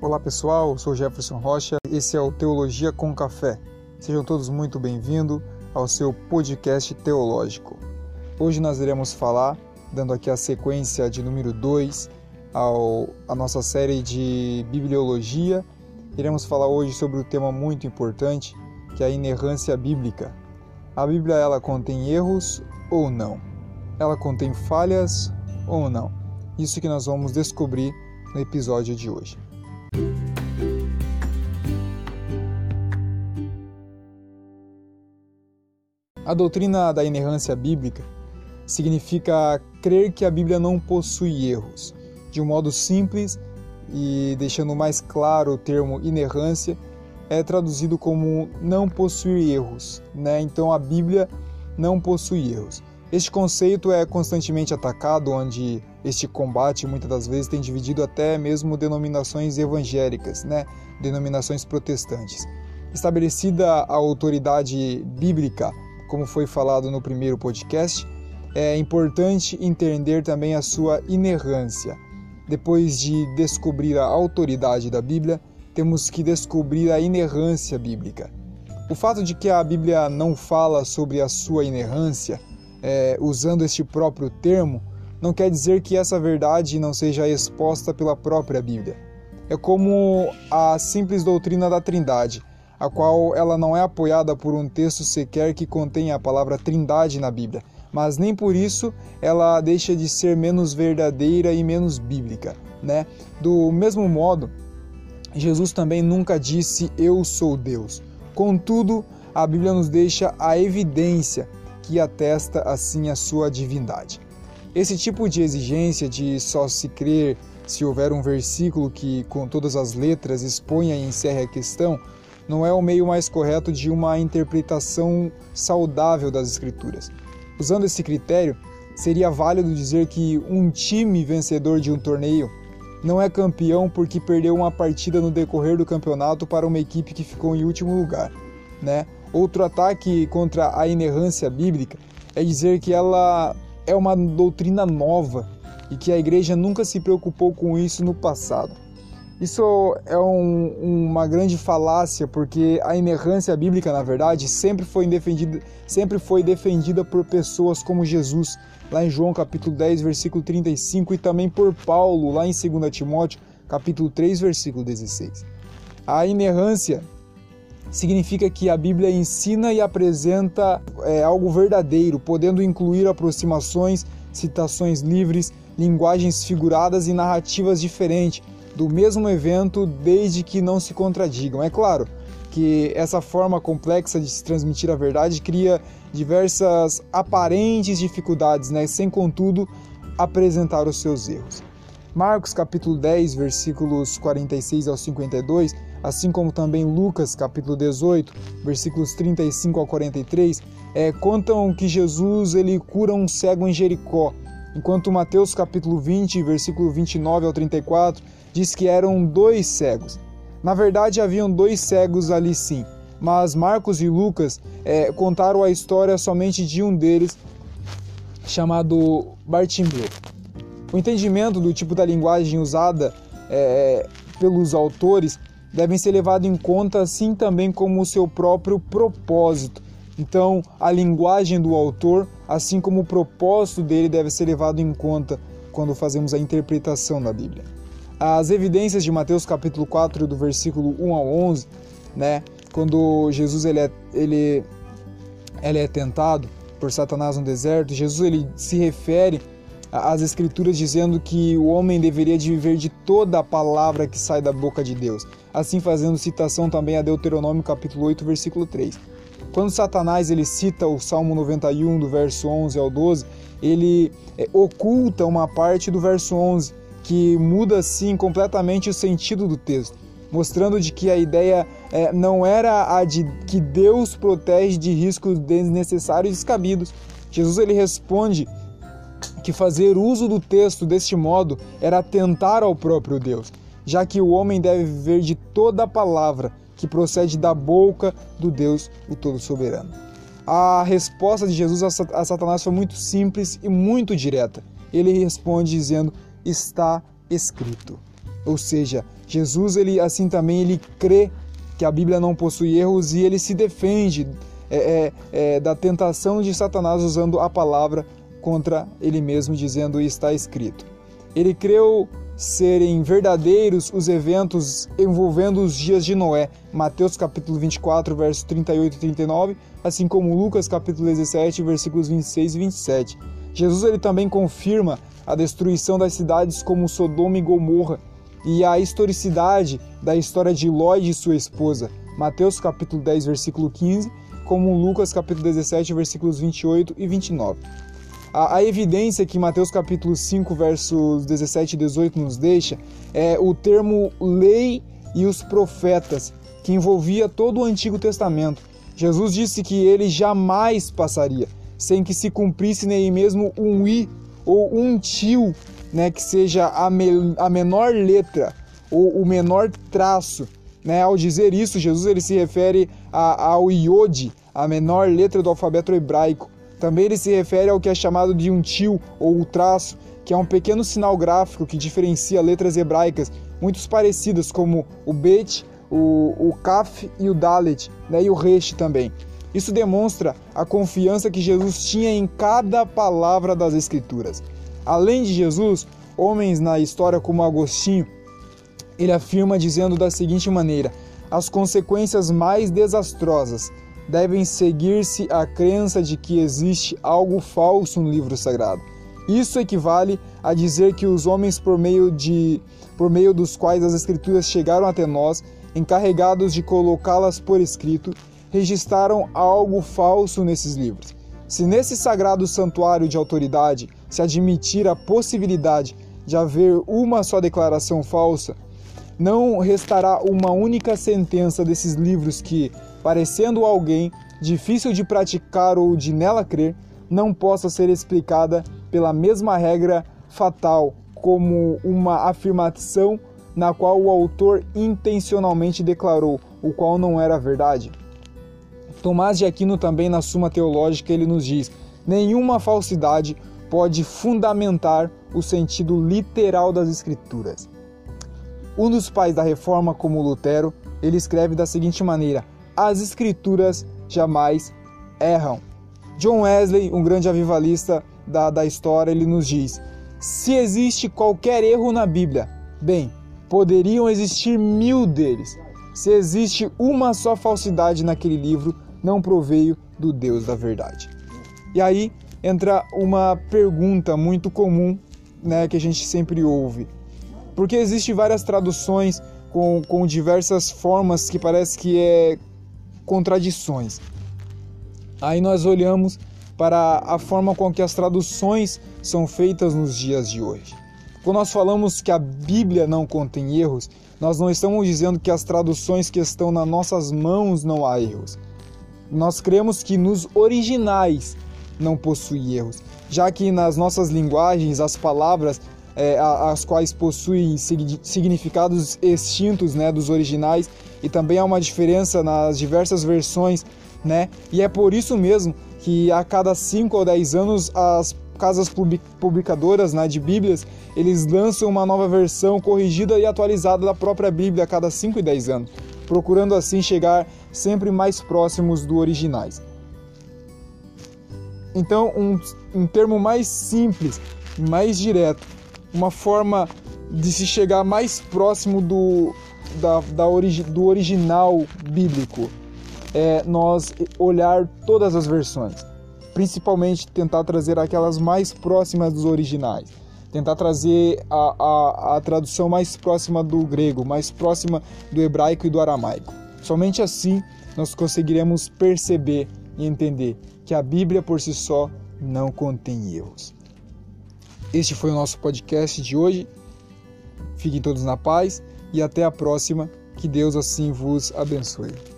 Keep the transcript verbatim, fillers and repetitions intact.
Olá pessoal, eu sou Jefferson Rocha, esse é o Teologia com Café. Sejam todos muito bem-vindos ao seu podcast teológico. Hoje nós iremos falar, dando aqui a sequência de número dois, à nossa série de bibliologia. Iremos falar hoje sobre um tema muito importante, que é a inerrância bíblica. A Bíblia, ela contém erros ou não? Ela contém falhas ou não? Isso que nós vamos descobrir no episódio de hoje. A doutrina da inerrância bíblica significa crer que a Bíblia não possui erros. De um modo simples e deixando mais claro o termo inerrância, é traduzido como não possuir erros, né? Então a Bíblia não possui erros. Este conceito é constantemente atacado, onde este combate muitas das vezes tem dividido até mesmo denominações evangélicas, né? Denominações protestantes. Estabelecida a autoridade bíblica, como foi falado no primeiro podcast, é importante entender também a sua inerrância. Depois de descobrir a autoridade da Bíblia, temos que descobrir a inerrância bíblica. O fato de que a Bíblia não fala sobre a sua inerrância, É, usando este próprio termo, não quer dizer que essa verdade não seja exposta pela própria Bíblia. É como a simples doutrina da Trindade, a qual ela não é apoiada por um texto sequer que contenha a palavra Trindade na Bíblia, mas nem por isso ela deixa de ser menos verdadeira e menos bíblica, né? Do mesmo modo, Jesus também nunca disse "Eu sou Deus". Contudo, a Bíblia nos deixa a evidência que atesta assim a sua divindade. Esse tipo de exigência de só se crer se houver um versículo que com todas as letras exponha e encerre a questão, não é o meio mais correto de uma interpretação saudável das Escrituras. Usando esse critério, seria válido dizer que um time vencedor de um torneio não é campeão porque perdeu uma partida no decorrer do campeonato para uma equipe que ficou em último lugar, né? Outro ataque contra a inerrância bíblica é dizer que ela é uma doutrina nova e que a igreja nunca se preocupou com isso no passado. Isso é um, uma grande falácia, porque a inerrância bíblica, na verdade, sempre foi defendida, sempre foi defendida por pessoas como Jesus, lá em João capítulo dez, versículo trinta e cinco, e também por Paulo, lá em segunda Timóteo, capítulo três, versículo dezesseis. A inerrância significa que a Bíblia ensina e apresenta é, algo verdadeiro, podendo incluir aproximações, citações livres, linguagens figuradas e narrativas diferentes do mesmo evento, desde que não se contradigam. É claro que essa forma complexa de se transmitir a verdade cria diversas aparentes dificuldades, né? Sem, contudo, apresentar os seus erros. Marcos capítulo dez, versículos quarenta e seis ao cinquenta e dois, assim como também Lucas capítulo dezoito, versículos trinta e cinco ao quarenta e três, é, contam que Jesus ele cura um cego em Jericó, enquanto Mateus capítulo vinte, versículo vinte e nove ao trinta e quatro, diz que eram dois cegos. Na verdade, haviam dois cegos ali sim, mas Marcos e Lucas é, contaram a história somente de um deles, chamado Bartimeu. O entendimento do tipo da linguagem usada é, pelos autores devem ser levado em conta, assim também como o seu próprio propósito. Então, a linguagem do autor, assim como o propósito dele, deve ser levado em conta quando fazemos a interpretação da Bíblia. As evidências de Mateus capítulo quatro, do versículo um ao onze, né, quando Jesus ele é, ele, ele é tentado por Satanás no deserto, Jesus ele se refere às Escrituras dizendo que o homem deveria viver de toda a palavra que sai da boca de Deus, assim fazendo citação também a Deuteronômio capítulo oito, versículo três. Quando Satanás ele cita o Salmo noventa e um, do verso onze ao doze, ele oculta uma parte do verso onze, que muda assim completamente o sentido do texto, mostrando de que a ideia é, não era a de que Deus protege de riscos desnecessários e descabidos. Jesus ele responde que fazer uso do texto deste modo era atentar ao próprio Deus, já que o homem deve viver de toda a palavra que procede da boca do Deus, o Todo-Soberano. A resposta de Jesus a Satanás foi muito simples e muito direta. Ele responde dizendo: está escrito. Ou seja, Jesus, ele assim também, ele crê que a Bíblia não possui erros e ele se defende é, é, é, da tentação de Satanás usando a palavra contra ele mesmo, dizendo está escrito. Ele creu serem verdadeiros os eventos envolvendo os dias de Noé, Mateus capítulo vinte e quatro, versos trinta e oito e trinta e nove, assim como Lucas capítulo dezessete, versículos vinte e seis e vinte e sete. Jesus ele também confirma a destruição das cidades como Sodoma e Gomorra e a historicidade da história de Ló e de sua esposa, Mateus capítulo dez, versículo quinze, como Lucas capítulo dezessete, versículos vinte e oito e vinte e nove. A evidência que Mateus capítulo cinco, versos dezessete e dezoito nos deixa é o termo lei e os profetas, que envolvia todo o Antigo Testamento. Jesus disse que ele jamais passaria sem que se cumprisse nem mesmo um i ou um tio, né, que seja a, me, a menor letra ou o menor traço. Né? Ao dizer isso, Jesus ele se refere a, ao iode, a menor letra do alfabeto hebraico. Também ele se refere ao que é chamado de um tio ou o traço, que é um pequeno sinal gráfico que diferencia letras hebraicas muito parecidas, como o bet, o, o kaf e o dalet, né, e o resh também. Isso demonstra a confiança que Jesus tinha em cada palavra das Escrituras. Além de Jesus, homens na história como Agostinho, ele afirma dizendo da seguinte maneira: as consequências mais desastrosas devem seguir-se à crença de que existe algo falso no livro sagrado. Isso equivale a dizer que os homens por meio, de, por meio dos quais as Escrituras chegaram até nós, encarregados de colocá-las por escrito, registraram algo falso nesses livros. Se nesse sagrado santuário de autoridade se admitir a possibilidade de haver uma só declaração falsa, não restará uma única sentença desses livros que, parecendo alguém difícil de praticar ou de nela crer, não possa ser explicada pela mesma regra fatal como uma afirmação na qual o autor intencionalmente declarou, o qual não era verdade. Tomás de Aquino também, na Suma Teológica, ele nos diz: nenhuma falsidade pode fundamentar o sentido literal das Escrituras. Um dos pais da Reforma, como Lutero, ele escreve da seguinte maneira: as Escrituras jamais erram. John Wesley, um grande avivalista da, da história, ele nos diz: se existe qualquer erro na Bíblia, bem, poderiam existir mil deles. Se existe uma só falsidade naquele livro, não proveio do Deus da verdade. E aí entra uma pergunta muito comum, né, que a gente sempre ouve. Porque existem várias traduções com, com diversas formas que parece que é contradições. Aí nós olhamos para a forma com que as traduções são feitas nos dias de hoje. Quando nós falamos que a Bíblia não contém erros, nós não estamos dizendo que as traduções que estão nas nossas mãos não há erros. Nós cremos que nos originais não possui erros, já que nas nossas linguagens as palavras é, as quais possuem significados extintos, né, dos originais, e também há uma diferença nas diversas versões, né? E é por isso mesmo que a cada cinco ou dez anos as casas publicadoras, né, de Bíblias, eles lançam uma nova versão corrigida e atualizada da própria Bíblia a cada cinco e dez anos, procurando assim chegar sempre mais próximos do originais. Então, um, um termo mais simples, mais direto, uma forma de se chegar mais próximo do, da, da origi, do original bíblico é nós olhar todas as versões, principalmente tentar trazer aquelas mais próximas dos originais, tentar trazer a, a, a tradução mais próxima do grego, mais próxima do hebraico e do aramaico. Somente assim nós conseguiremos perceber e entender que a Bíblia por si só não contém erros. Este foi o nosso podcast de hoje. Fiquem todos na paz e até a próxima. Que Deus assim vos abençoe.